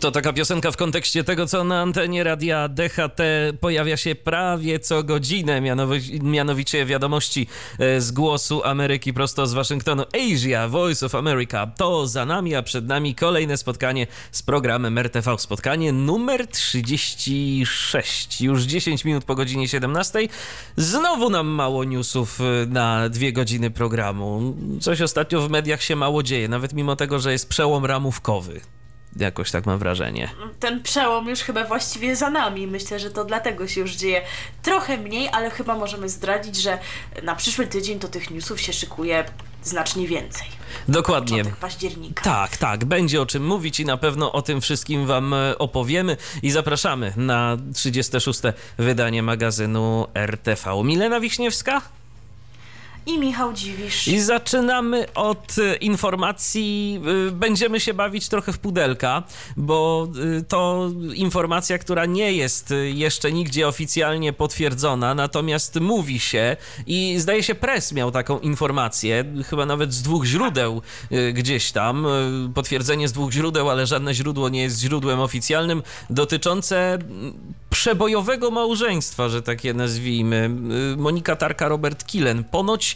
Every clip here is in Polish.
To taka piosenka w kontekście tego, co na antenie radia DHT pojawia się prawie co godzinę, mianowicie wiadomości z Głosu Ameryki prosto z Waszyngtonu. Asia, Voice of America, to za nami, a przed nami kolejne spotkanie z programem RTV. Spotkanie numer 36, już 10 minut po godzinie 17. Znowu nam mało newsów na 2 godziny programu. Coś ostatnio w mediach się mało dzieje, nawet mimo tego, że jest przełom ramówkowy. Jakoś tak mam wrażenie. Ten przełom już chyba właściwie za nami. Myślę, że to dlatego się już dzieje trochę mniej, ale chyba możemy zdradzić, że na przyszły tydzień to tych newsów się szykuje znacznie więcej. Dokładnie. Początek października. Tak. Będzie o czym mówić i na pewno o tym wszystkim Wam opowiemy i zapraszamy na 36. wydanie magazynu RTV. Milena Wiśniewska i Michał Dziwisz. I zaczynamy od informacji. Będziemy się bawić trochę w pudelka, bo to informacja, która nie jest jeszcze nigdzie oficjalnie potwierdzona, natomiast mówi się i zdaje się Press miał taką informację, chyba nawet z 2 źródeł gdzieś tam, potwierdzenie z 2 źródeł, ale żadne źródło nie jest źródłem oficjalnym, dotyczące przebojowego małżeństwa, że takie nazwijmy. Monika Tarka, Robert Kilen. Ponoć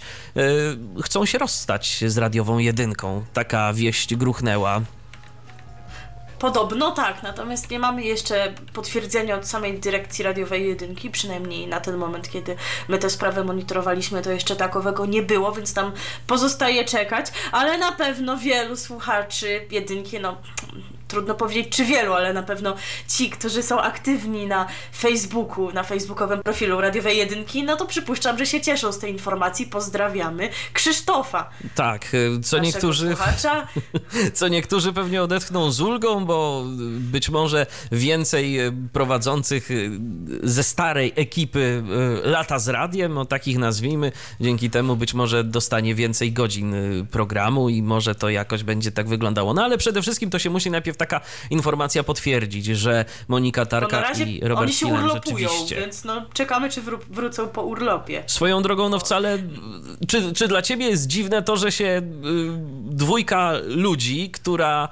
chcą się rozstać z Radiową Jedynką. Taka wieść gruchnęła. Podobno tak, natomiast nie mamy jeszcze potwierdzenia od samej dyrekcji Radiowej Jedynki, przynajmniej na ten moment, kiedy my tę sprawę monitorowaliśmy, to jeszcze takowego nie było, więc tam pozostaje czekać, ale na pewno wielu słuchaczy Jedynki, trudno powiedzieć, czy wielu, ale na pewno ci, którzy są aktywni na Facebooku, na facebookowym profilu Radiowej Jedynki, to przypuszczam, że się cieszą z tej informacji. Pozdrawiamy Krzysztofa. Tak, co niektórzy pewnie odetchną z ulgą, bo być może więcej prowadzących ze starej ekipy lata z radiem, takich nazwijmy, dzięki temu być może dostanie więcej godzin programu i może to jakoś będzie tak wyglądało. Ale przede wszystkim to się musi najpierw taka informacja potwierdzić, że Monika Tarka i Robert Filan się urlopują, rzeczywiście. Więc czekamy, czy wrócą po urlopie. Swoją drogą, wcale... Czy dla ciebie jest dziwne to, że się dwójka ludzi, która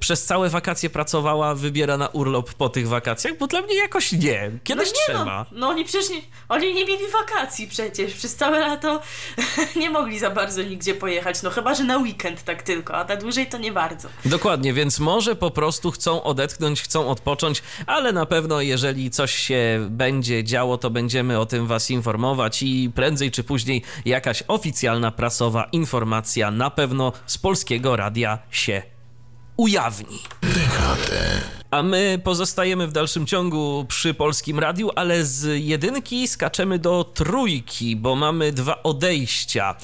przez całe wakacje pracowała, wybiera na urlop po tych wakacjach? Bo dla mnie jakoś nie. Kiedyś trzeba. Oni przecież oni nie mieli wakacji przecież. Przez całe lato nie mogli za bardzo nigdzie pojechać. Chyba, że na weekend tak tylko, a na dłużej to nie bardzo. Dokładnie, więc może po prostu chcą odetchnąć, chcą odpocząć, ale na pewno jeżeli coś się będzie działo, to będziemy o tym was informować i prędzej czy później jakaś oficjalna prasowa informacja na pewno z Polskiego Radia się ujawni. A my pozostajemy w dalszym ciągu przy Polskim Radiu, ale z jedynki skaczemy do trójki, bo mamy 2 odejścia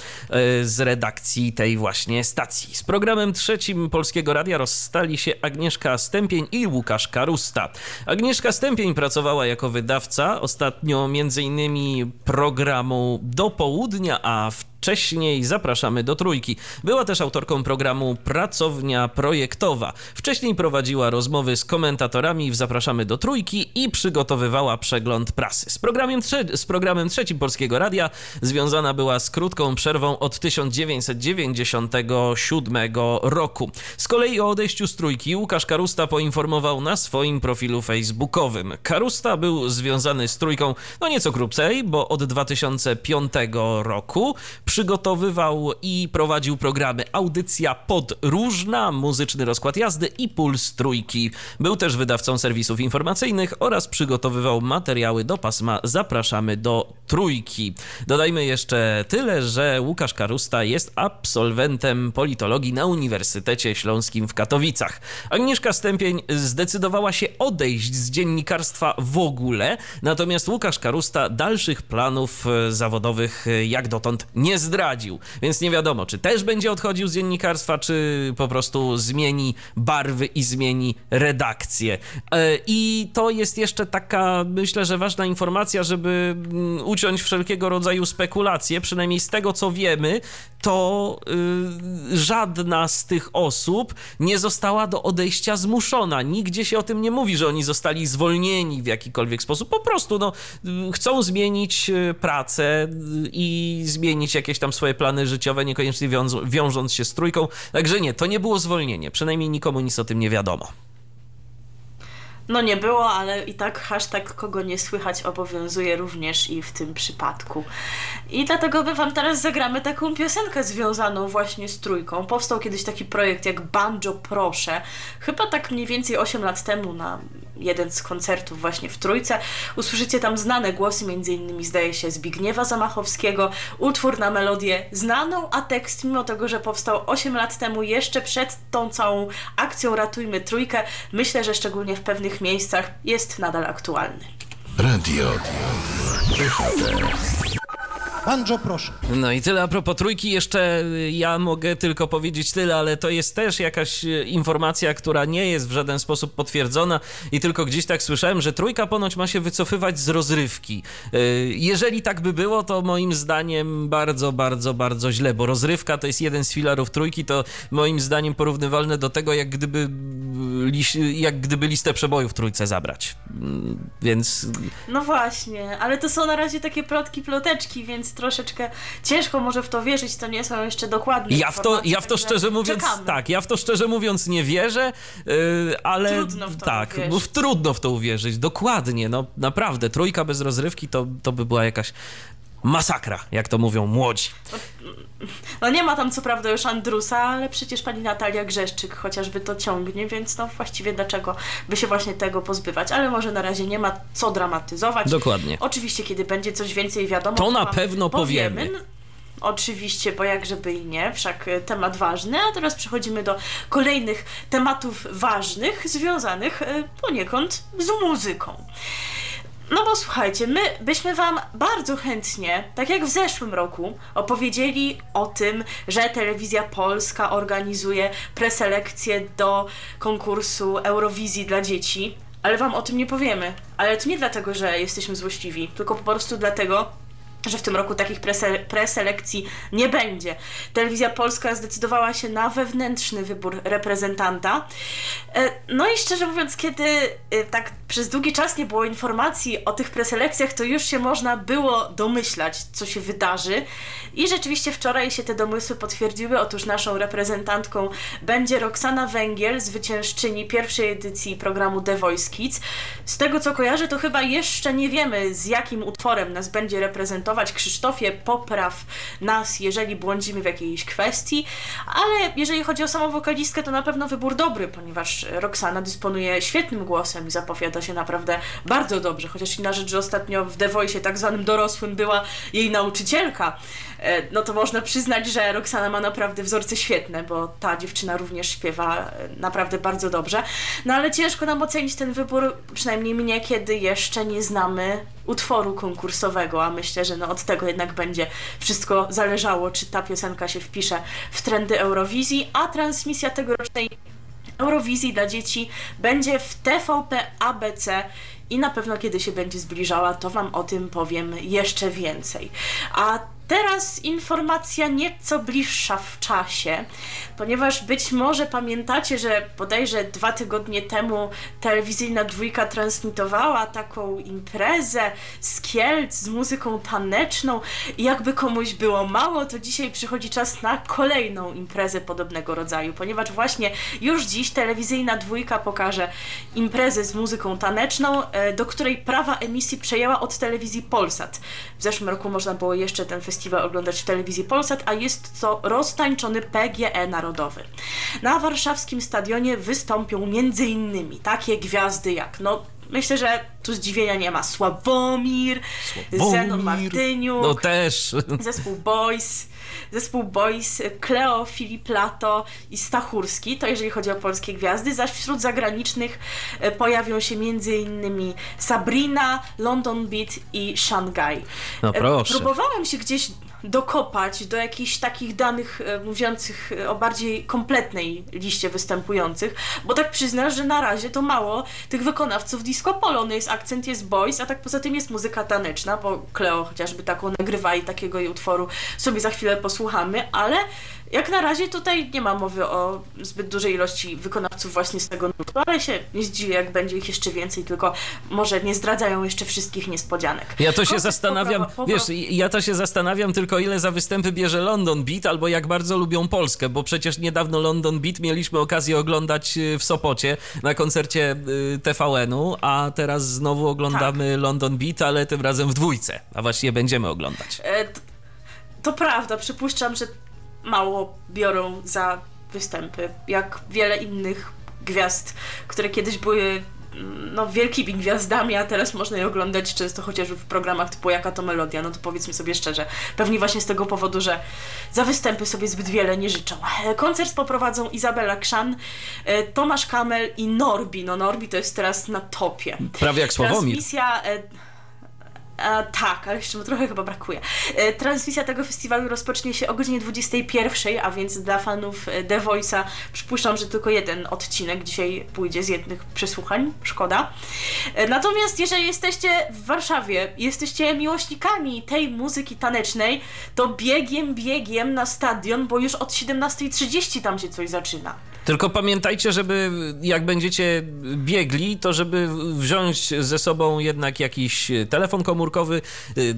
z redakcji tej właśnie stacji. Z programem trzecim Polskiego Radia rozstali się Agnieszka Stępień i Łukasz Karusta. Agnieszka Stępień pracowała jako wydawca, ostatnio m.in. programu Do Południa, a wcześniej Zapraszamy do Trójki. Była też autorką programu Pracownia Projektowa. Wcześniej prowadziła rozmowy z komentatorami w Zapraszamy do Trójki i przygotowywała przegląd prasy. Z programem trzecim Polskiego Radia związana była z krótką przerwą od 1997 roku. Z kolei o odejściu z Trójki Łukasz Karusta poinformował na swoim profilu facebookowym. Karusta był związany z Trójką nieco krócej, bo od 2005 roku przygotowywał i prowadził programy Audycja Podróżna, Muzyczny Rozkład Jazdy i Puls Trójki. Był też wydawcą serwisów informacyjnych oraz przygotowywał materiały do pasma Zapraszamy do Trójki. Dodajmy jeszcze tyle, że Łukasz Karusta jest absolwentem politologii na Uniwersytecie Śląskim w Katowicach. Agnieszka Stępień zdecydowała się odejść z dziennikarstwa w ogóle, natomiast Łukasz Karusta dalszych planów zawodowych jak dotąd nie zdradził. zdradził, więc nie wiadomo, czy też będzie odchodził z dziennikarstwa, czy po prostu zmieni barwy i zmieni redakcję. I to jest jeszcze taka, myślę, że ważna informacja, żeby uciąć wszelkiego rodzaju spekulacje, przynajmniej z tego, co wiemy, to żadna z tych osób nie została do odejścia zmuszona. Nigdzie się o tym nie mówi, że oni zostali zwolnieni w jakikolwiek sposób. Po prostu chcą zmienić pracę i zmienić jakieś tam swoje plany życiowe, niekoniecznie wiążąc się z Trójką. Także nie, to nie było zwolnienie. Przynajmniej nikomu nic o tym nie wiadomo. No nie było, ale i tak hashtag kogo nie słychać obowiązuje również i w tym przypadku. I dlatego my wam teraz zagramy taką piosenkę związaną właśnie z Trójką. Powstał kiedyś taki projekt jak Banjo Proszę. Chyba tak mniej więcej 8 lat temu na jeden z koncertów właśnie w Trójce. Usłyszycie tam znane głosy, między innymi zdaje się Zbigniewa Zamachowskiego. Utwór na melodię znaną, a tekst, mimo tego, że powstał 8 lat temu, jeszcze przed tą całą akcją Ratujmy Trójkę, myślę, że szczególnie w pewnych miejscach jest nadal aktualny. Radio. Banjo, proszę. No i tyle a propos Trójki. Jeszcze ja mogę tylko powiedzieć tyle, ale to jest też jakaś informacja, która nie jest w żaden sposób potwierdzona i tylko gdzieś tak słyszałem, że Trójka ponoć ma się wycofywać z rozrywki. Jeżeli tak by było, to moim zdaniem bardzo, bardzo, bardzo źle, bo rozrywka to jest jeden z filarów Trójki, to moim zdaniem porównywalne do tego, jak gdyby listę przebojów Trójce zabrać. Więc... No właśnie, ale to są na razie takie plotki, ploteczki, więc troszeczkę ciężko może w to wierzyć, to nie są jeszcze dokładne informacje. Ja w to szczerze mówiąc, czekamy. Tak, ja w to szczerze mówiąc nie wierzę, ale trudno w to uwierzyć. Bo trudno w to uwierzyć, dokładnie, no naprawdę, Trójka bez rozrywki to by była jakaś masakra, jak to mówią młodzi. No nie ma tam co prawda już Andrusa, ale przecież pani Natalia Grzeszczyk chociażby to ciągnie, więc no właściwie dlaczego by się właśnie tego pozbywać, ale może na razie nie ma co dramatyzować. Dokładnie. Oczywiście, kiedy będzie coś więcej wiadomo, to na pewno powiemy. Oczywiście, bo jak żeby i nie, wszak temat ważny, a teraz przechodzimy do kolejnych tematów ważnych, związanych poniekąd z muzyką. No bo słuchajcie, my byśmy wam bardzo chętnie, tak jak w zeszłym roku, opowiedzieli o tym, że Telewizja Polska organizuje preselekcję do konkursu Eurowizji dla dzieci, ale wam o tym nie powiemy. Ale to nie dlatego, że jesteśmy złośliwi, tylko po prostu dlatego, że w tym roku takich preselekcji nie będzie. Telewizja Polska zdecydowała się na wewnętrzny wybór reprezentanta. No i szczerze mówiąc, kiedy tak przez długi czas nie było informacji o tych preselekcjach, to już się można było domyślać, co się wydarzy. I rzeczywiście wczoraj się te domysły potwierdziły. Otóż naszą reprezentantką będzie Roxana Węgiel, zwyciężczyni pierwszej edycji programu The Voice Kids. Z tego, co kojarzę, to chyba jeszcze nie wiemy, z jakim utworem nas będzie reprezentować. Krzysztofie, popraw nas, jeżeli błądzimy w jakiejś kwestii, ale jeżeli chodzi o samą wokalistkę, to na pewno wybór dobry, ponieważ Roxana dysponuje świetnym głosem i zapowiada się naprawdę bardzo dobrze, chociaż inna rzecz, że ostatnio w The Voice'ie tak zwanym dorosłym była jej nauczycielka, no to można przyznać, że Roxana ma naprawdę wzorce świetne, bo ta dziewczyna również śpiewa naprawdę bardzo dobrze, no ale ciężko nam ocenić ten wybór, przynajmniej mnie, kiedy jeszcze nie znamy utworu konkursowego, a myślę, że no od tego jednak będzie wszystko zależało, czy ta piosenka się wpisze w trendy Eurowizji, a transmisja tegorocznej Eurowizji dla dzieci będzie w TVP ABC i na pewno kiedy się będzie zbliżała, to wam o tym powiem jeszcze więcej. A teraz informacja nieco bliższa w czasie, ponieważ być może pamiętacie, że bodajże 2 tygodnie temu Telewizyjna Dwójka transmitowała taką imprezę z Kielc z muzyką taneczną i jakby komuś było mało, to dzisiaj przychodzi czas na kolejną imprezę podobnego rodzaju, ponieważ właśnie już dziś Telewizyjna Dwójka pokaże imprezę z muzyką taneczną, do której prawa emisji przejęła od telewizji Polsat. W zeszłym roku można było jeszcze ten festiwal oglądać w telewizji Polsat, a jest to roztańczony PGE Narodowy. Na warszawskim stadionie wystąpią m.in. takie gwiazdy jak, myślę, że tu zdziwienia nie ma. Sławomir. Zenon Martyniuk, no też. Zespół Boys, Cleo, Filip Lato i Stachurski, to jeżeli chodzi o polskie gwiazdy, zaś wśród zagranicznych pojawią się m.in. Sabrina, London Beat i Shanghai. No proszę. Próbowałam się gdzieś dokopać do jakichś takich danych mówiących o bardziej kompletnej liście występujących, bo tak przyznasz, że na razie to mało tych wykonawców disco polo. No jest akcent, jest Boys, a tak poza tym jest muzyka taneczna, bo Cleo chociażby taką nagrywa i takiego jej utworu sobie za chwilę posłuchamy, ale jak na razie tutaj nie ma mowy o zbyt dużej ilości wykonawców właśnie z tego nurtu, ale się nie zdziwię, jak będzie ich jeszcze więcej, tylko może nie zdradzają jeszcze wszystkich niespodzianek. Ja to się zastanawiam tylko, ile za występy bierze London Beat, albo jak bardzo lubią Polskę, bo przecież niedawno London Beat mieliśmy okazję oglądać w Sopocie na koncercie TVN-u, a teraz znowu oglądamy London Beat, ale tym razem w dwójce, a właściwie będziemy oglądać. To prawda, przypuszczam, że mało biorą za występy, jak wiele innych gwiazd, które kiedyś były wielkimi gwiazdami, a teraz można je oglądać często chociażby w programach typu Jaka to melodia, no to powiedzmy sobie szczerze, pewnie właśnie z tego powodu, że za występy sobie zbyt wiele nie życzą. Koncert poprowadzą Izabela Krzan, Tomasz Kamel i Norbi. No Norbi to jest teraz na topie. Prawie jak Sławomir. Tak, ale jeszcze mu trochę chyba brakuje. Transmisja tego festiwalu rozpocznie się o godzinie 21:00, a więc dla fanów The Voice'a przypuszczam, że tylko jeden odcinek dzisiaj pójdzie z jednych przesłuchań. Szkoda. Natomiast jeżeli jesteście w Warszawie, jesteście miłośnikami tej muzyki tanecznej, to biegiem na stadion, bo już od 17:30 tam się coś zaczyna. Tylko pamiętajcie, żeby jak będziecie biegli, to żeby wziąć ze sobą jednak jakiś telefon komórkowy,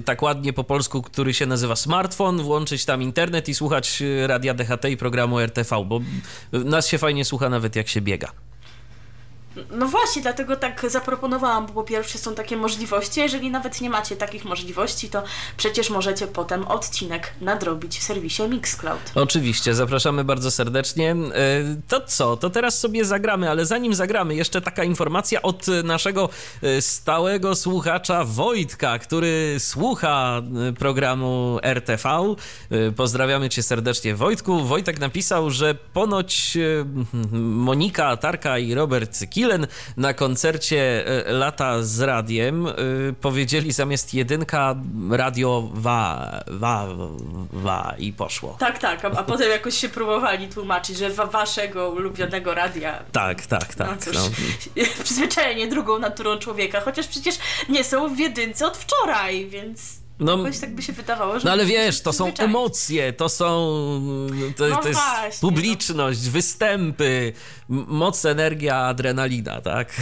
tak ładnie po polsku, który się nazywa smartfon, włączyć tam internet i słuchać radia DHT i programu RTV, bo nas się fajnie słucha nawet jak się biega. No właśnie, dlatego tak zaproponowałam, bo po pierwsze są takie możliwości, jeżeli nawet nie macie takich możliwości, to przecież możecie potem odcinek nadrobić w serwisie Mixcloud. Oczywiście, zapraszamy bardzo serdecznie. To co, to teraz sobie zagramy, ale zanim zagramy, jeszcze taka informacja od naszego stałego słuchacza Wojtka, który słucha programu RTV. Pozdrawiamy cię serdecznie, Wojtku. Wojtek napisał, że ponoć Monika Tarka i Robert Kilen na koncercie Lata z radiem powiedzieli zamiast jedynka radio wa i poszło. Tak, a potem jakoś się próbowali tłumaczyć, że waszego ulubionego radia. Tak. No cóż, przyzwyczajenie drugą naturą człowieka, chociaż przecież nie są w jedynce od wczoraj, więc... No, tak by się wydawało, że... No ale wiesz, to są emocje, to jest publiczność, występy, moc, energia, adrenalina, tak?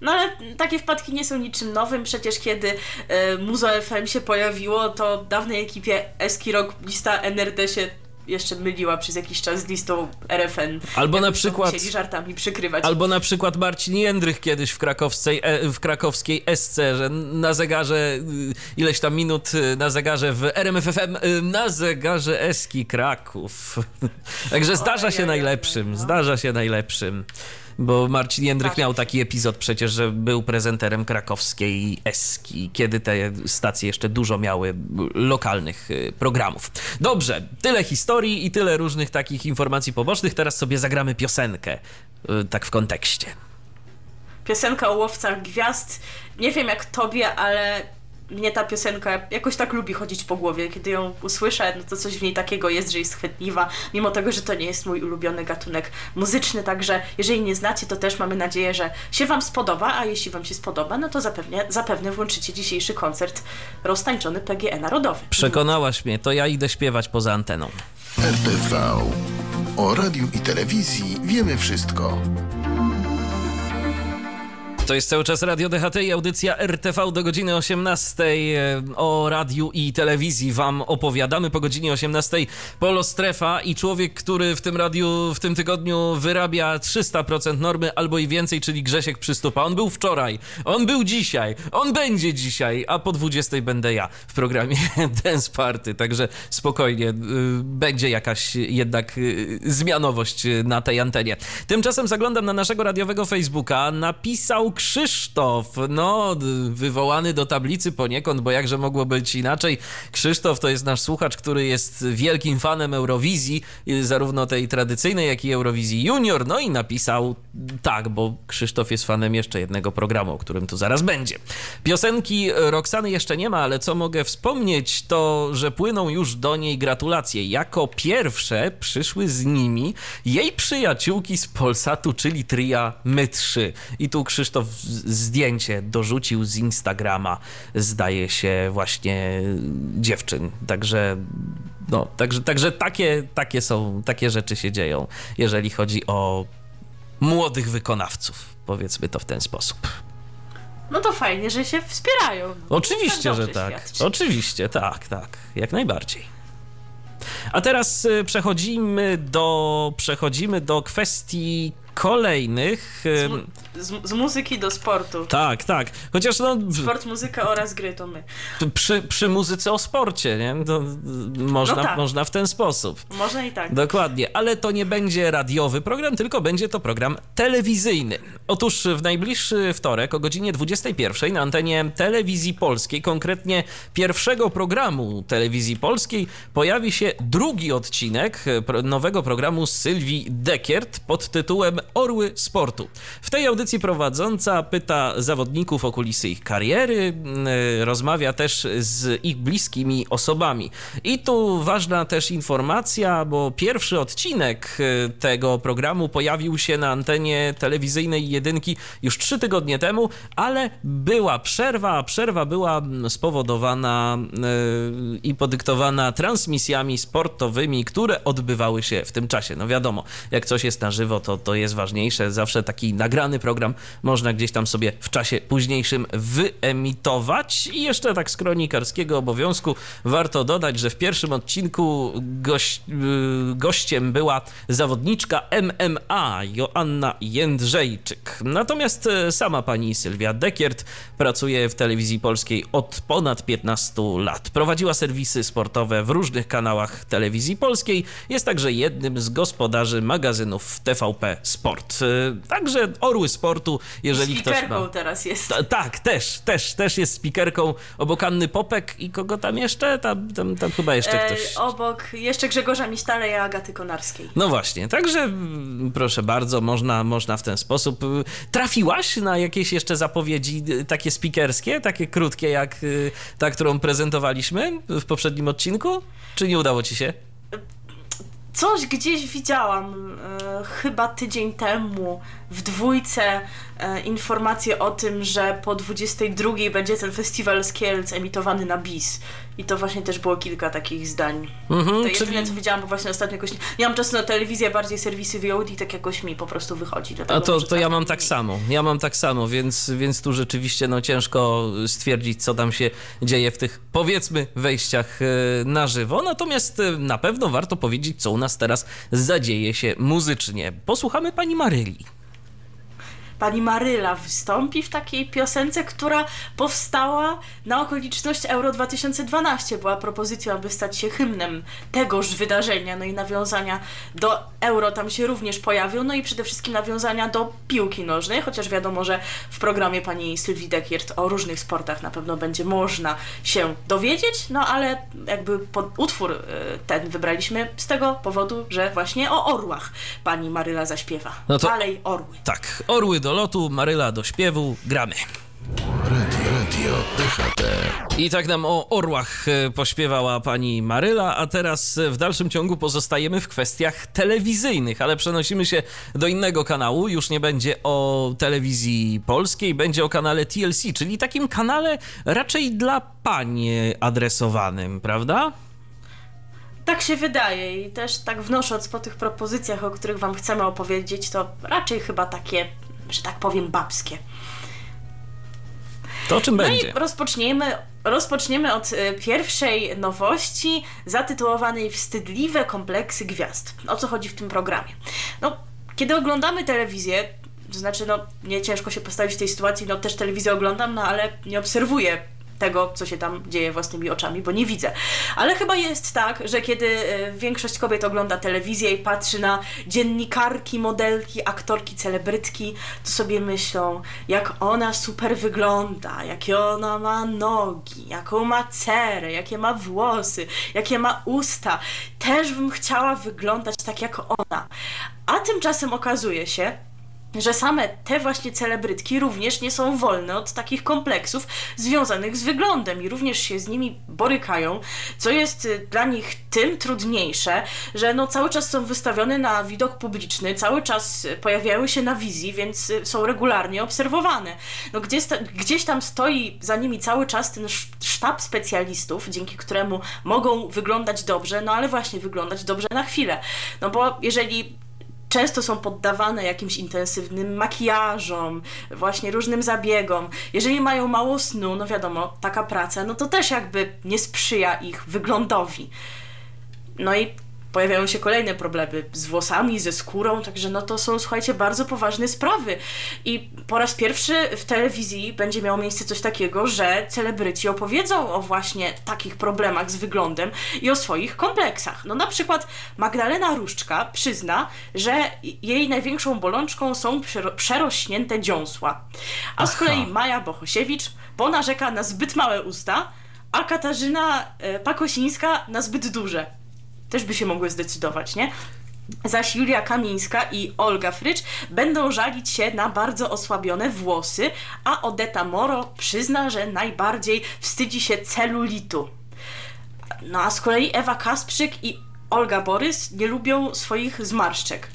No ale takie wpadki nie są niczym nowym, przecież kiedy Muzo FM się pojawiło, to dawnej ekipie Eski Rock lista NRD się jeszcze myliła przez jakiś czas z listą RFN. Albo na przykład musieli żartami przykrywać. Albo na przykład Marcin Jędrych kiedyś w krakowskiej SC, że na zegarze ileś tam minut na zegarze w RMF FM, na zegarze Eski Kraków. Także zdarza się najlepszym. Bo Marcin Jędrych miał taki epizod przecież, że był prezenterem krakowskiej Eski, kiedy te stacje jeszcze dużo miały lokalnych programów. Dobrze, tyle historii i tyle różnych takich informacji pobocznych. Teraz sobie zagramy piosenkę, tak w kontekście. Piosenka o łowcach gwiazd. Nie wiem jak tobie, ale mnie ta piosenka jakoś tak lubi chodzić po głowie. Kiedy ją usłyszę, no to coś w niej takiego jest, że jest chwytliwa, mimo tego, że to nie jest mój ulubiony gatunek muzyczny, także jeżeli nie znacie, to też mamy nadzieję, że się wam spodoba, a jeśli wam się spodoba, no to zapewne włączycie dzisiejszy koncert roztańczony PGE Narodowy. Przekonałaś mnie, to ja idę śpiewać poza anteną. RTV. O radiu i telewizji wiemy wszystko. To jest cały czas Radio DHT i audycja RTV do godziny 18:00. O radiu i telewizji wam opowiadamy. Po godzinie 18:00 Polostrefa i człowiek, który w tym radiu w tym tygodniu wyrabia 300% normy albo i więcej, czyli Grzesiek Przystupa. On był wczoraj, on był dzisiaj, on będzie dzisiaj, a po 20:00 będę ja w programie Dance Party. Także spokojnie, będzie jakaś jednak zmianowość na tej antenie. Tymczasem zaglądam na naszego radiowego Facebooka. Napisał Krzysztof, no wywołany do tablicy poniekąd, bo jakże mogło być inaczej. Krzysztof to jest nasz słuchacz, który jest wielkim fanem Eurowizji, zarówno tej tradycyjnej, jak i Eurowizji Junior, no i napisał tak, bo Krzysztof jest fanem jeszcze jednego programu, o którym tu zaraz będzie. Piosenki Roxany jeszcze nie ma, ale co mogę wspomnieć, to że płyną już do niej gratulacje. Jako pierwsze przyszły z nimi jej przyjaciółki z Polsatu, czyli tria My3. I tu Krzysztof zdjęcie dorzucił z Instagrama, zdaje się, właśnie dziewczyn. Także no, także takie są, takie rzeczy się dzieją, jeżeli chodzi o młodych wykonawców, powiedzmy to w ten sposób. No to fajnie, że się wspierają. Oczywiście, że tak. Świadczy. Oczywiście, tak, jak najbardziej. A teraz przechodzimy do kwestii kolejnych. Z muzyki do sportu. Tak. Chociaż no... Sport, muzyka oraz gry to my. Przy muzyce o sporcie, nie? To można w ten sposób. Można i tak. Dokładnie, ale to nie będzie radiowy program, tylko będzie to program telewizyjny. Otóż w najbliższy wtorek o godzinie 21 na antenie Telewizji Polskiej, konkretnie pierwszego programu Telewizji Polskiej, pojawi się drugi odcinek nowego programu Sylwii Dekiert pod tytułem Orły Sportu. W tej audycji prowadząca pyta zawodników o kulisy ich kariery, rozmawia też z ich bliskimi osobami. I tu ważna też informacja, bo pierwszy odcinek tego programu pojawił się na antenie telewizyjnej Jedynki już 3 tygodnie temu, ale była przerwa, a przerwa była spowodowana i podyktowana transmisjami sportowymi, które odbywały się w tym czasie. No wiadomo, jak coś jest na żywo, to jest ważniejsze. Zawsze taki nagrany program można gdzieś tam sobie w czasie późniejszym wyemitować. I jeszcze tak z kronikarskiego obowiązku warto dodać, że w pierwszym odcinku gościem była zawodniczka MMA Joanna Jędrzejczyk. Natomiast sama pani Sylwia Dekiert pracuje w Telewizji Polskiej od ponad 15 lat. Prowadziła serwisy sportowe w różnych kanałach Telewizji Polskiej. Jest także jednym z gospodarzy magazynów TVP Sport. Także Orły Sportu, jeżeli ktoś ma... Spikerką teraz jest. Tak, też jest spikerką. Obok Anny Popek i kogo tam jeszcze? Tam chyba jeszcze ktoś. Obok jeszcze Grzegorza Miśtala i Agaty Konarskiej. No właśnie, także proszę bardzo, można w ten sposób. Trafiłaś na jakieś jeszcze zapowiedzi takie spikerskie, takie krótkie jak ta, którą prezentowaliśmy w poprzednim odcinku? Czy nie udało ci się? Coś gdzieś widziałam chyba tydzień temu w Dwójce informację o tym, że po 22 będzie ten festiwal z Kielc emitowany na BIS. I to właśnie też było kilka takich zdań. To czyli... jedyne co widziałam, bo właśnie ostatnio jakoś nie mam czasu na telewizję, bardziej serwisy VOD, tak jakoś mi po prostu wychodzi. Dlatego, a to ja mam tak samo. Więc tu rzeczywiście no, ciężko stwierdzić, co tam się dzieje w tych, powiedzmy, wejściach na żywo. Natomiast na pewno warto powiedzieć, co u nas teraz zadzieje się muzycznie. Posłuchamy pani Maryli. Pani Maryla wystąpi w takiej piosence, która powstała na okoliczność Euro 2012. Była propozycją, aby stać się hymnem tegoż wydarzenia, no i nawiązania do Euro tam się również pojawią, no i przede wszystkim nawiązania do piłki nożnej, chociaż wiadomo, że w programie pani Sylwii Dekiert o różnych sportach na pewno będzie można się dowiedzieć, no ale jakby utwór ten wybraliśmy z tego powodu, że właśnie o orłach pani Maryla zaśpiewa. No to... Dalej orły. Tak, orły do lotu, Maryla do śpiewu, gramy. Radio DHT. I tak nam o orłach pośpiewała pani Maryla, a teraz w dalszym ciągu pozostajemy w kwestiach telewizyjnych, ale przenosimy się do innego kanału, już nie będzie o Telewizji Polskiej, będzie o kanale TLC, czyli takim kanale raczej dla pań adresowanym, prawda? Tak się wydaje i też tak wnosząc po tych propozycjach, o których wam chcemy opowiedzieć, to raczej chyba takie, że tak powiem, babskie. To o czym będzie? No i rozpoczniemy od pierwszej nowości zatytułowanej Wstydliwe Kompleksy Gwiazd. O co chodzi w tym programie? No, kiedy oglądamy telewizję, to znaczy, no, nie ciężko się postawić w tej sytuacji, no też telewizję oglądam, no ale nie obserwuję tego, co się tam dzieje własnymi oczami, bo nie widzę. Ale chyba jest tak, że kiedy większość kobiet ogląda telewizję i patrzy na dziennikarki, modelki, aktorki, celebrytki, to sobie myślą, jak ona super wygląda, jakie ona ma nogi, jaką ma cerę, jakie ma włosy, jakie ma usta. Też bym chciała wyglądać tak jak ona. A tymczasem okazuje się, że same te właśnie celebrytki również nie są wolne od takich kompleksów związanych z wyglądem i również się z nimi borykają, co jest dla nich tym trudniejsze, że no cały czas są wystawione na widok publiczny, cały czas pojawiają się na wizji, więc są regularnie obserwowane. No gdzieś tam stoi za nimi cały czas ten sztab specjalistów, dzięki któremu mogą wyglądać dobrze, no ale właśnie wyglądać dobrze na chwilę. No bo jeżeli często są poddawane jakimś intensywnym makijażom, właśnie różnym zabiegom. Jeżeli mają mało snu, no wiadomo, taka praca, no to też jakby nie sprzyja ich wyglądowi. No i pojawiają się kolejne problemy z włosami, ze skórą, także no to są, słuchajcie, bardzo poważne sprawy. I po raz pierwszy w telewizji będzie miało miejsce coś takiego, że celebryci opowiedzą o właśnie takich problemach z wyglądem i o swoich kompleksach. No na przykład Magdalena Różczka przyzna, że jej największą bolączką są przerośnięte dziąsła. A z kolei Maja Bohosiewicz, bo narzeka na zbyt małe usta, a Katarzyna Pakosińska na zbyt duże. Też by się mogły zdecydować, nie? Zaś Julia Kamińska i Olga Frycz będą żalić się na bardzo osłabione włosy, a Odeta Moro przyzna, że najbardziej wstydzi się celulitu. No a z kolei Ewa Kasprzyk i Olga Borys nie lubią swoich zmarszczek.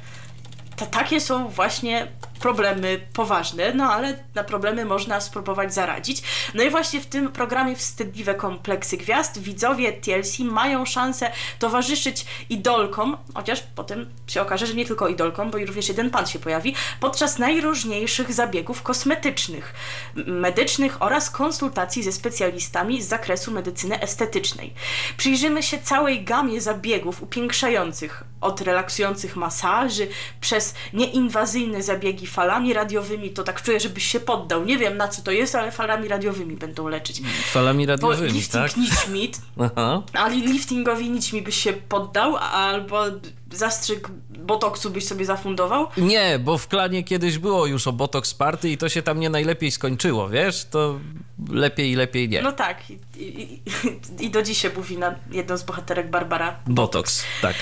Takie są właśnie problemy poważne, no ale na problemy można spróbować zaradzić. No i właśnie w tym programie Wstydliwe Kompleksy Gwiazd widzowie TLC mają szansę towarzyszyć idolkom, chociaż potem się okaże, że nie tylko idolkom, bo również jeden pan się pojawi, podczas najróżniejszych zabiegów kosmetycznych, medycznych oraz konsultacji ze specjalistami z zakresu medycyny estetycznej. Przyjrzymy się całej gamie zabiegów upiększających, od relaksujących masaży, przez nieinwazyjne zabiegi falami radiowymi, to tak czuję, żebyś się poddał. Nie wiem, na co to jest, ale falami radiowymi będą leczyć. Falami radiowymi, bo lifting, tak? Nićmi, ale liftingowi nićmi byś się poddał, albo zastrzyk botoksu byś sobie zafundował? Nie, bo w Klanie kiedyś było już o botoks party i to się tam nie najlepiej skończyło, wiesz? To lepiej nie. No tak. I do dziś się mówi na jedną z bohaterek Barbara. Botoks, tak.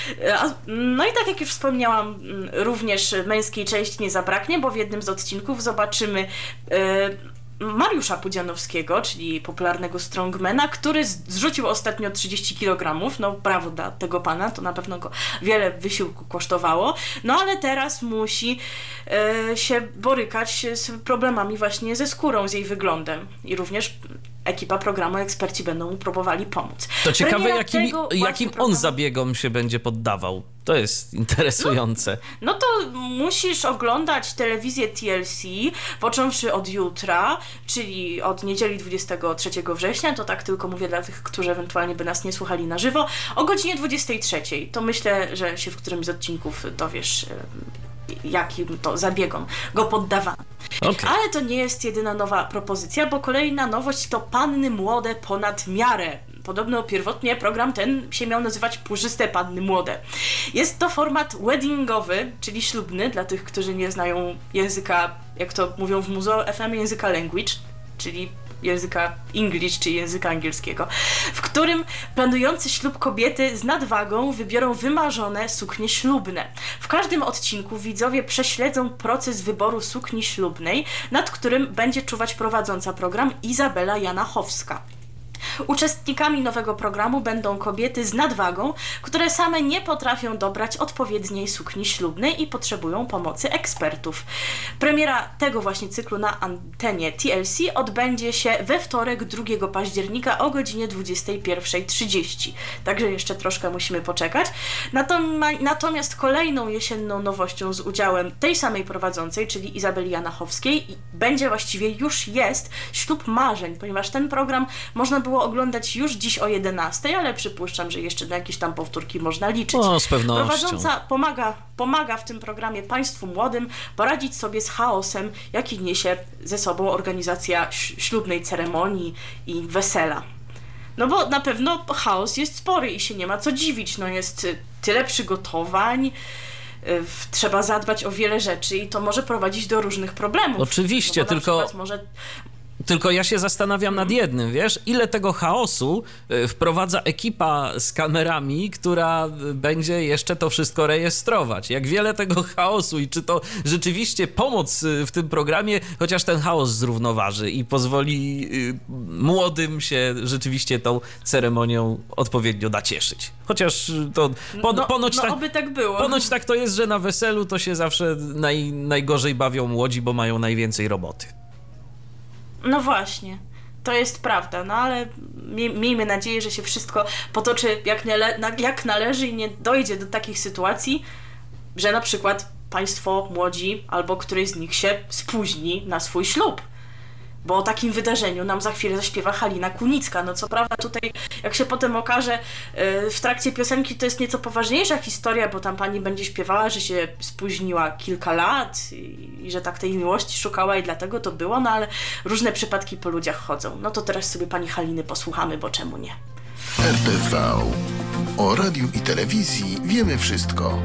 No i tak jak już wspomniałam, również męskiej części nie zabraknie, bo w jednym z odcinków zobaczymy Mariusza Pudzianowskiego, czyli popularnego strongmana, który zrzucił ostatnio 30 kg. No brawo dla tego pana, to na pewno go wiele wysiłku kosztowało. No ale teraz musi się borykać z problemami właśnie ze skórą, z jej wyglądem. I również ekipa programu, eksperci będą mu próbowali pomóc. To ciekawe, jakim on zabiegom się będzie poddawał. To jest interesujące. No to musisz oglądać telewizję TLC, począwszy od jutra, czyli od niedzieli 23 września, to tak tylko mówię dla tych, którzy ewentualnie by nas nie słuchali na żywo, o godzinie 23. To myślę, że się w którymś z odcinków dowiesz, jakim to zabiegom go poddawano. Okay. Ale to nie jest jedyna nowa propozycja, bo kolejna nowość to panny młode ponad miarę. Podobno pierwotnie program ten się miał nazywać Puszyste Panny Młode. Jest to format weddingowy, czyli ślubny, dla tych, którzy nie znają języka, jak to mówią w Muzo FM, języka language, czyli języka English, czy języka angielskiego, w którym planujący ślub kobiety z nadwagą wybiorą wymarzone suknie ślubne. W każdym odcinku widzowie prześledzą proces wyboru sukni ślubnej, nad którym będzie czuwać prowadząca program Izabela Janachowska. Uczestnikami nowego programu będą kobiety z nadwagą, które same nie potrafią dobrać odpowiedniej sukni ślubnej i potrzebują pomocy ekspertów. Premiera tego właśnie cyklu na antenie TLC odbędzie się we wtorek 2 października o godzinie 21.30. Także jeszcze troszkę musimy poczekać. Natomiast kolejną jesienną nowością z udziałem tej samej prowadzącej, czyli Izabeli Janachowskiej, będzie właściwie już jest ślub marzeń, ponieważ ten program można było było oglądać już dziś o 11, ale przypuszczam, że jeszcze na jakieś tam powtórki można liczyć. O, z pewnością. Prowadząca pomaga w tym programie państwu młodym poradzić sobie z chaosem, jaki niesie ze sobą organizacja ślubnej ceremonii i wesela. No bo na pewno chaos jest spory i się nie ma co dziwić. No jest tyle przygotowań, trzeba zadbać o wiele rzeczy i to może prowadzić do różnych problemów. Oczywiście, no tylko... Tylko ja się zastanawiam nad jednym, wiesz, ile tego chaosu wprowadza ekipa z kamerami, która będzie jeszcze to wszystko rejestrować. Jak wiele tego chaosu i czy to rzeczywiście pomoc w tym programie, chociaż ten chaos zrównoważy i pozwoli młodym się rzeczywiście tą ceremonią odpowiednio nacieszyć. Chociaż to oby tak było. Ponoć tak to jest, że na weselu to się zawsze najgorzej bawią młodzi, bo mają najwięcej roboty. No właśnie, to jest prawda, no ale miejmy nadzieję, że się wszystko potoczy jak należy i nie dojdzie do takich sytuacji, że na przykład państwo młodzi albo któryś z nich się spóźni na swój ślub. Bo o takim wydarzeniu nam za chwilę zaśpiewa Halina Kunicka. No co prawda tutaj, jak się potem okaże, w trakcie piosenki to jest nieco poważniejsza historia, bo tam pani będzie śpiewała, że się spóźniła kilka lat i że tak tej miłości szukała i dlatego to było, no ale różne przypadki po ludziach chodzą. No to teraz sobie pani Haliny posłuchamy, bo czemu nie? RTV. O radiu i telewizji wiemy wszystko.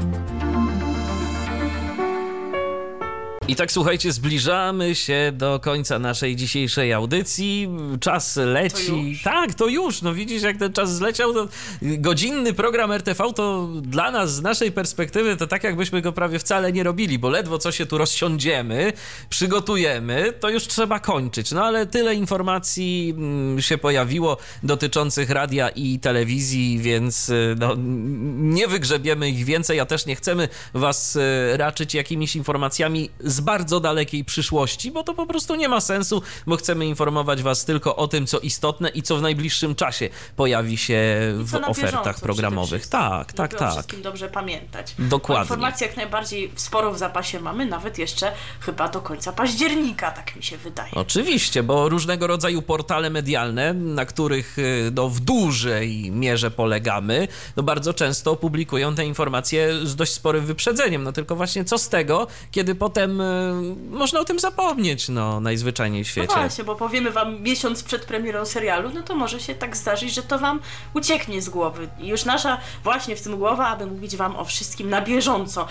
I tak, słuchajcie, zbliżamy się do końca naszej dzisiejszej audycji. Czas leci. To już. No widzisz, jak ten czas zleciał. To godzinny program RTV to dla nas, z naszej perspektywy, to tak jakbyśmy go prawie wcale nie robili, bo ledwo co się tu rozsiądziemy, przygotujemy, to już trzeba kończyć. No ale tyle informacji się pojawiło dotyczących radia i telewizji, więc no, nie wygrzebiemy ich więcej, a też nie chcemy was raczyć jakimiś informacjami z bardzo dalekiej przyszłości, bo to po prostu nie ma sensu, bo chcemy informować was tylko o tym, co istotne i co w najbliższym czasie pojawi się w ofertach programowych. Tak. Wszystkim dobrze pamiętać. Dokładnie. Informacji jak najbardziej sporo w zapasie mamy, nawet jeszcze chyba do końca października, tak mi się wydaje. Oczywiście, bo różnego rodzaju portale medialne, na których no, w dużej mierze polegamy, no, bardzo często publikują te informacje z dość sporym wyprzedzeniem. No tylko właśnie co z tego, kiedy potem można o tym zapomnieć, no, najzwyczajniej w świecie. No właśnie, bo powiemy wam miesiąc przed premierą serialu, no to może się tak zdarzyć, że to wam ucieknie z głowy. I już nasza właśnie w tym głowa, aby mówić wam o wszystkim na bieżąco.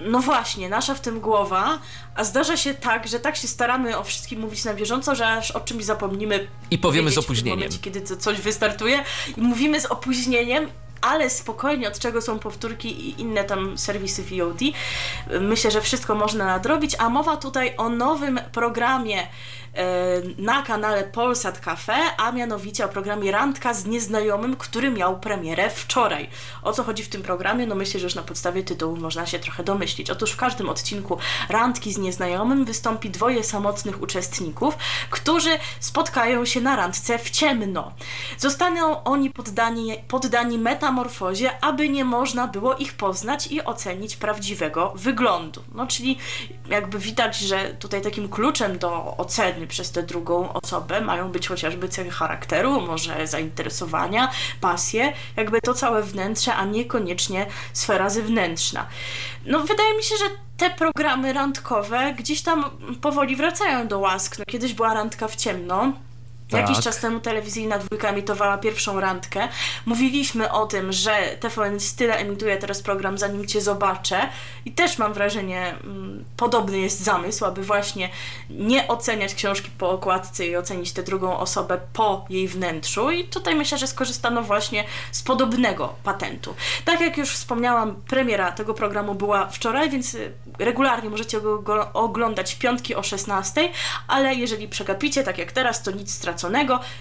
No właśnie, nasza w tym głowa, a zdarza się tak, że tak się staramy o wszystkim mówić na bieżąco, że aż o czymś zapomnimy. I powiemy z opóźnieniem. W momencie, kiedy coś wystartuje i mówimy z opóźnieniem, ale spokojnie, od czego są powtórki i inne tam serwisy VOD. Myślę, że wszystko można nadrobić, a mowa tutaj o nowym programie na kanale Polsat Cafe, a mianowicie o programie Randka z Nieznajomym, który miał premierę wczoraj. O co chodzi w tym programie? No myślę, że już na podstawie tytułu można się trochę domyślić. Otóż w każdym odcinku Randki z Nieznajomym wystąpi dwoje samotnych uczestników, którzy spotkają się na randce w ciemno. Zostaną oni poddani metamorfozie, aby nie można było ich poznać i ocenić prawdziwego wyglądu. No czyli jakby widać, że tutaj takim kluczem do oceny przez tę drugą osobę mają być chociażby cechy charakteru, może zainteresowania, pasje, jakby to całe wnętrze, a niekoniecznie sfera zewnętrzna. No wydaje mi się, że te programy randkowe gdzieś tam powoli wracają do łask. No, kiedyś była Randka w ciemno. Tak. Jakiś czas temu Telewizyjna Dwójka emitowała pierwszą randkę. Mówiliśmy o tym, że TVN Style emituje teraz program Zanim Cię Zobaczę i też mam wrażenie, podobny jest zamysł, aby właśnie nie oceniać książki po okładce i ocenić tę drugą osobę po jej wnętrzu i tutaj myślę, że skorzystano właśnie z podobnego patentu. Tak jak już wspomniałam, premiera tego programu była wczoraj, więc regularnie możecie go oglądać w piątki o 16:00, ale jeżeli przegapicie, tak jak teraz, to nic straconego.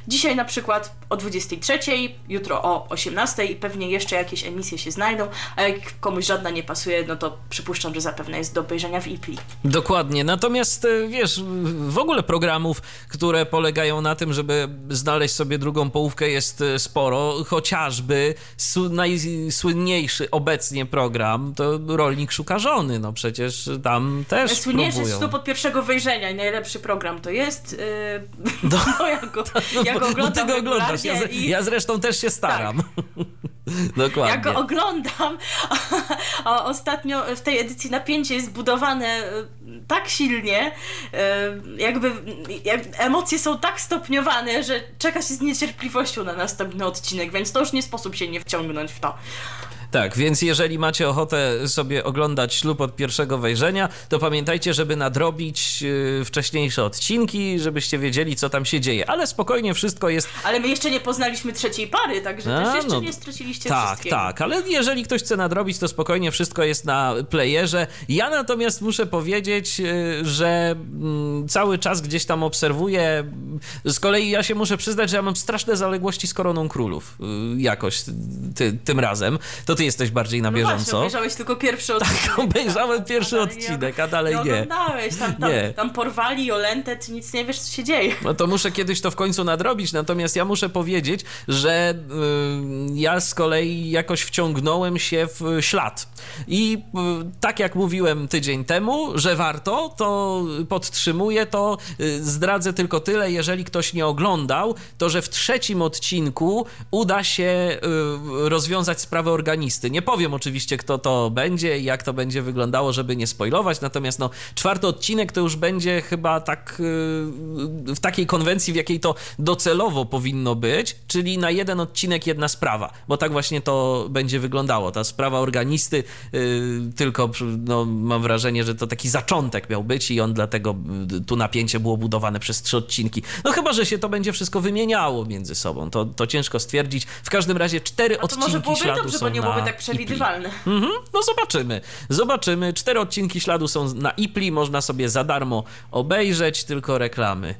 Dzisiaj na przykład o 23:00, jutro o 18:00 i pewnie jeszcze jakieś emisje się znajdą, a jak komuś żadna nie pasuje, no to przypuszczam, że zapewne jest do obejrzenia w IPLI. Dokładnie, natomiast wiesz, w ogóle programów, które polegają na tym, żeby znaleźć sobie drugą połówkę, jest sporo, chociażby najsłynniejszy obecnie program to Rolnik szuka żony, no przecież tam też słynniejszy próbują. Słynniejszy 100 od pierwszego wejrzenia, najlepszy program to jest jak go oglądam ty go oglądasz. Ja zresztą też się staram. Tak. Dokładnie. Jak go oglądam, ostatnio w tej edycji napięcie jest budowane tak silnie, jakby emocje są tak stopniowane, że czeka się z niecierpliwością na następny odcinek, więc to już nie sposób się nie wciągnąć w to. Tak, więc jeżeli macie ochotę sobie oglądać ślub od pierwszego wejrzenia, to pamiętajcie, żeby nadrobić wcześniejsze odcinki, żebyście wiedzieli, co tam się dzieje. Ale spokojnie, wszystko jest... Ale my jeszcze nie poznaliśmy trzeciej pary, także też jeszcze nie straciliście wszystkiego. Tak, ale jeżeli ktoś chce nadrobić, to spokojnie, wszystko jest na playerze. Ja natomiast muszę powiedzieć, że cały czas gdzieś tam obserwuję. Z kolei ja się muszę przyznać, że ja mam straszne zaległości z Koroną Królów. Jakoś tym razem. To ty jesteś bardziej na bieżąco. No właśnie, obejrzałeś tylko pierwszy odcinek. Tak, obejrzałem pierwszy odcinek, a dalej nie. Oglądałeś, tam porwali Jolentę, ty nic nie wiesz, co się dzieje. No to muszę kiedyś to w końcu nadrobić, natomiast ja muszę powiedzieć, że ja z kolei jakoś wciągnąłem się w ślad. I tak jak mówiłem tydzień temu, że warto, to podtrzymuję to, zdradzę tylko tyle, jeżeli ktoś nie oglądał, to że w trzecim odcinku uda się rozwiązać sprawę organizacyjną. Nie powiem oczywiście, kto to będzie i jak to będzie wyglądało, żeby nie spoilować, natomiast czwarty odcinek to już będzie chyba tak w takiej konwencji, w jakiej to docelowo powinno być, czyli na jeden odcinek jedna sprawa, bo tak właśnie to będzie wyglądało. Ta sprawa organisty, tylko mam wrażenie, że to taki zaczątek miał być i on dlatego tu napięcie było budowane przez 3 odcinki. Chyba, że się to będzie wszystko wymieniało między sobą, to ciężko stwierdzić. W każdym razie 4 odcinki śladu są... nie byłoby tak przewidywalne. Zobaczymy. 4 odcinki śladu są na Ipli, można sobie za darmo obejrzeć, tylko reklamy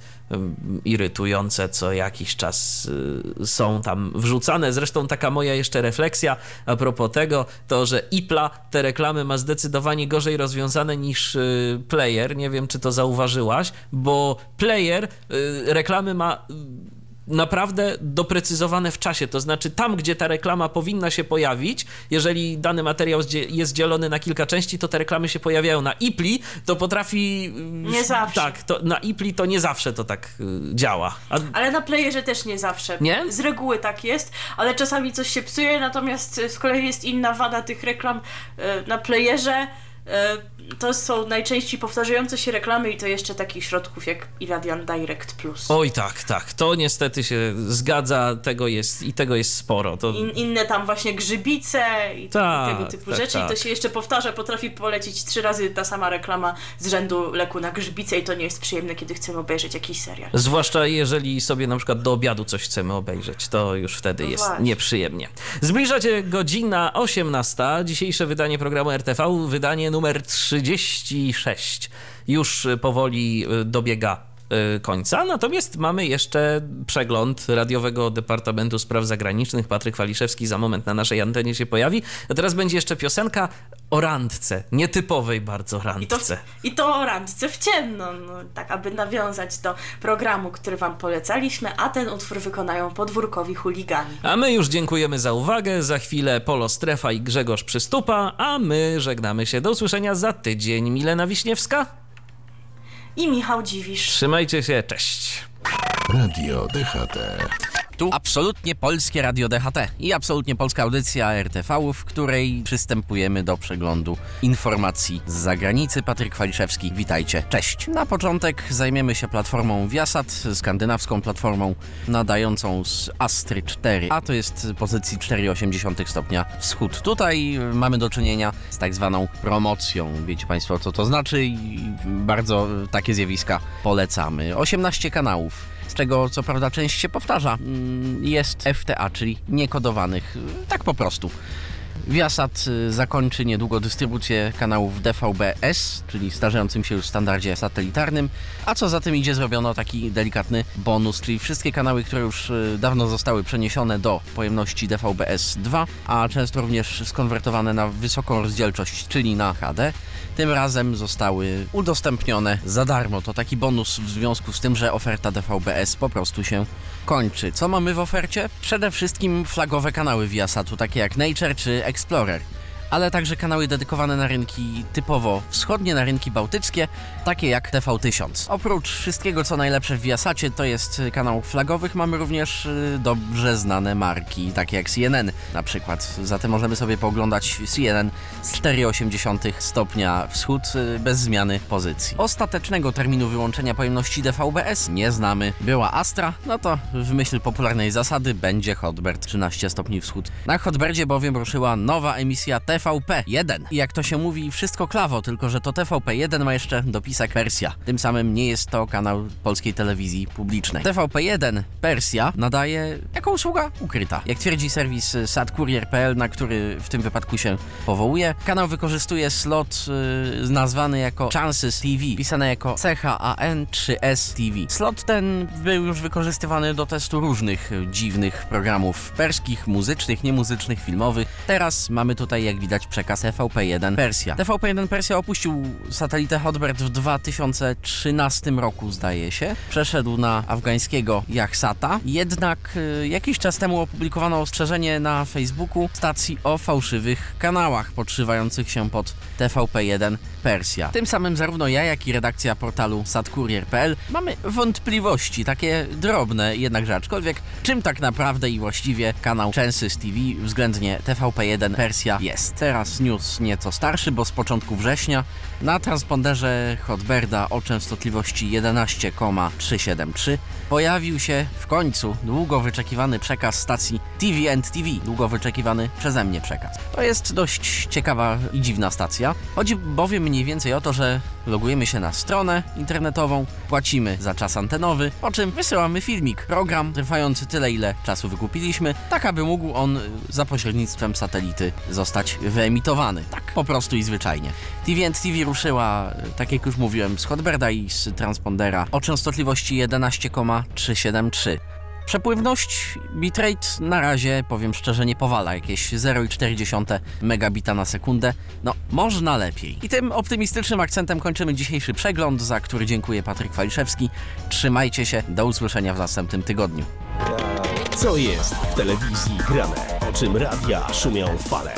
irytujące co jakiś czas są tam wrzucane. Zresztą taka moja jeszcze refleksja a propos tego, to że Ipla te reklamy ma zdecydowanie gorzej rozwiązane niż player. Nie wiem, czy to zauważyłaś, bo player reklamy ma... naprawdę doprecyzowane w czasie, to znaczy tam, gdzie ta reklama powinna się pojawić, jeżeli dany materiał jest dzielony na kilka części, to te reklamy się pojawiają. Na Ipli to potrafi... Nie zawsze. Tak, na Ipli to nie zawsze to tak działa. Ale na playerze też nie zawsze. Nie? Z reguły tak jest, ale czasami coś się psuje, natomiast z kolei jest inna wada tych reklam na playerze. To są najczęściej powtarzające się reklamy i to jeszcze takich środków jak Iradian Direct Plus. Oj tak, to niestety się zgadza, tego jest sporo. To... Inne tam właśnie grzybice i tego typu rzeczy i to się jeszcze powtarza, potrafi polecić 3 razy ta sama reklama z rzędu leku na grzybice i to nie jest przyjemne, kiedy chcemy obejrzeć jakiś serial. Zwłaszcza jeżeli sobie na przykład do obiadu coś chcemy obejrzeć, to już wtedy jest nieprzyjemnie. Zbliża się godzina 18, dzisiejsze wydanie programu RTV, wydanie numer 36 już powoli dobiega końca, natomiast mamy jeszcze przegląd Radiowego Departamentu Spraw Zagranicznych. Patryk Waliszewski za moment na naszej antenie się pojawi, a teraz będzie jeszcze piosenka o randce, nietypowej bardzo randce. I to o randce w ciemno, tak aby nawiązać do programu, który wam polecaliśmy, a ten utwór wykonają podwórkowi chuligani. A my już dziękujemy za uwagę, za chwilę Polo Strefa i Grzegorz Przystupa, a my żegnamy się, do usłyszenia za tydzień. Milena Wiśniewska i Michał Dziwisz. Trzymajcie się, cześć. Radio DHT. Tu absolutnie polskie Radio DHT i absolutnie polska audycja RTV, w której przystępujemy do przeglądu informacji z zagranicy. Patryk Waliszewski, witajcie, cześć. Na początek zajmiemy się platformą Viasat, skandynawską platformą nadającą z Astry 4, a to jest pozycji 4,8 stopnia wschód. Tutaj mamy do czynienia z tak zwaną promocją. Wiecie Państwo, co to znaczy i bardzo takie zjawiska polecamy. 18 kanałów. Z czego co prawda część się powtarza, jest FTA, czyli niekodowanych, tak po prostu. Viasat zakończy niedługo dystrybucję kanałów DVB-S, czyli starzejącym się już standardzie satelitarnym, a co za tym idzie zrobiono taki delikatny bonus, czyli wszystkie kanały, które już dawno zostały przeniesione do pojemności DVB-S2, a często również skonwertowane na wysoką rozdzielczość, czyli na HD, tym razem zostały udostępnione za darmo. To taki bonus w związku z tym, że oferta DVB-S po prostu się kończy. Co mamy w ofercie? Przede wszystkim flagowe kanały Viasatu, takie jak Nature czy Explorer. ale także kanały dedykowane na rynki typowo wschodnie, na rynki bałtyckie, takie jak TV1000. Oprócz wszystkiego, co najlepsze w Viasacie, to jest kanałów flagowych, mamy również dobrze znane marki, takie jak CNN na przykład. Zatem możemy sobie pooglądać CNN z 4,8 stopnia wschód bez zmiany pozycji. Ostatecznego terminu wyłączenia pojemności DVB-S nie znamy. Była Astra, no to w myśl popularnej zasady będzie Hotbird 13 stopni wschód. Na Hotbirdzie bowiem ruszyła nowa emisja TVP1. I jak to się mówi, wszystko klawo, tylko że to TVP1 ma jeszcze dopisek Persja. Tym samym nie jest to kanał polskiej telewizji publicznej. TVP1 Persja nadaje jako usługa ukryta. Jak twierdzi serwis satkurier.pl, na który w tym wypadku się powołuje, kanał wykorzystuje slot nazwany jako Chances TV, pisane jako CHAN3S TV. Slot ten był już wykorzystywany do testu różnych dziwnych programów perskich, muzycznych, niemuzycznych, filmowych. Teraz mamy tutaj, jak widać, przekaz TVP1 Persja. TVP1 Persja opuścił satelitę Hotbird w 2013 roku, zdaje się. Przeszedł na afgańskiego Yahsata. Jednak jakiś czas temu opublikowano ostrzeżenie na Facebooku stacji o fałszywych kanałach podszywających się pod TVP1 Persja. Tym samym zarówno ja, jak i redakcja portalu satkurier.pl mamy wątpliwości, takie drobne jednakże, aczkolwiek czym tak naprawdę i właściwie kanał Chances TV względnie TVP1 Persja jest. Teraz news nieco starszy, bo z początku września na transponderze Hotbirda o częstotliwości 11,373 pojawił się w końcu długo wyczekiwany przekaz stacji TV&TV, długo wyczekiwany przeze mnie przekaz. To jest dość ciekawa i dziwna stacja. Chodzi bowiem mniej więcej o to, że logujemy się na stronę internetową, płacimy za czas antenowy, po czym wysyłamy filmik, program trwający tyle, ile czasu wykupiliśmy, tak aby mógł on za pośrednictwem satelity zostać wyemitowany. Tak po prostu i zwyczajnie. TV&TV ruszyła, tak jak już mówiłem, z Hotbirda i z transpondera o częstotliwości 11,373. Przepływność bitrate na razie, powiem szczerze, nie powala, jakieś 0,4 megabita na sekundę. No, można lepiej. I tym optymistycznym akcentem kończymy dzisiejszy przegląd, za który dziękuję, Patryk Waliszewski. Trzymajcie się, do usłyszenia w następnym tygodniu. Co jest w telewizji grane? O czym radia szumią fale?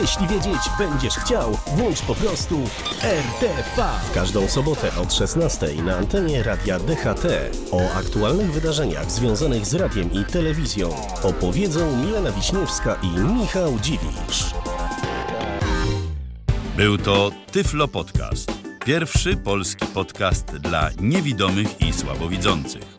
Jeśli wiedzieć będziesz chciał, włącz po prostu RTV. W każdą sobotę od 16:00 na antenie radia DHT o aktualnych wydarzeniach związanych z radiem i telewizją opowiedzą Milena Wiśniewska i Michał Dziwisz. Był to Tyflo Podcast. Pierwszy polski podcast dla niewidomych i słabowidzących.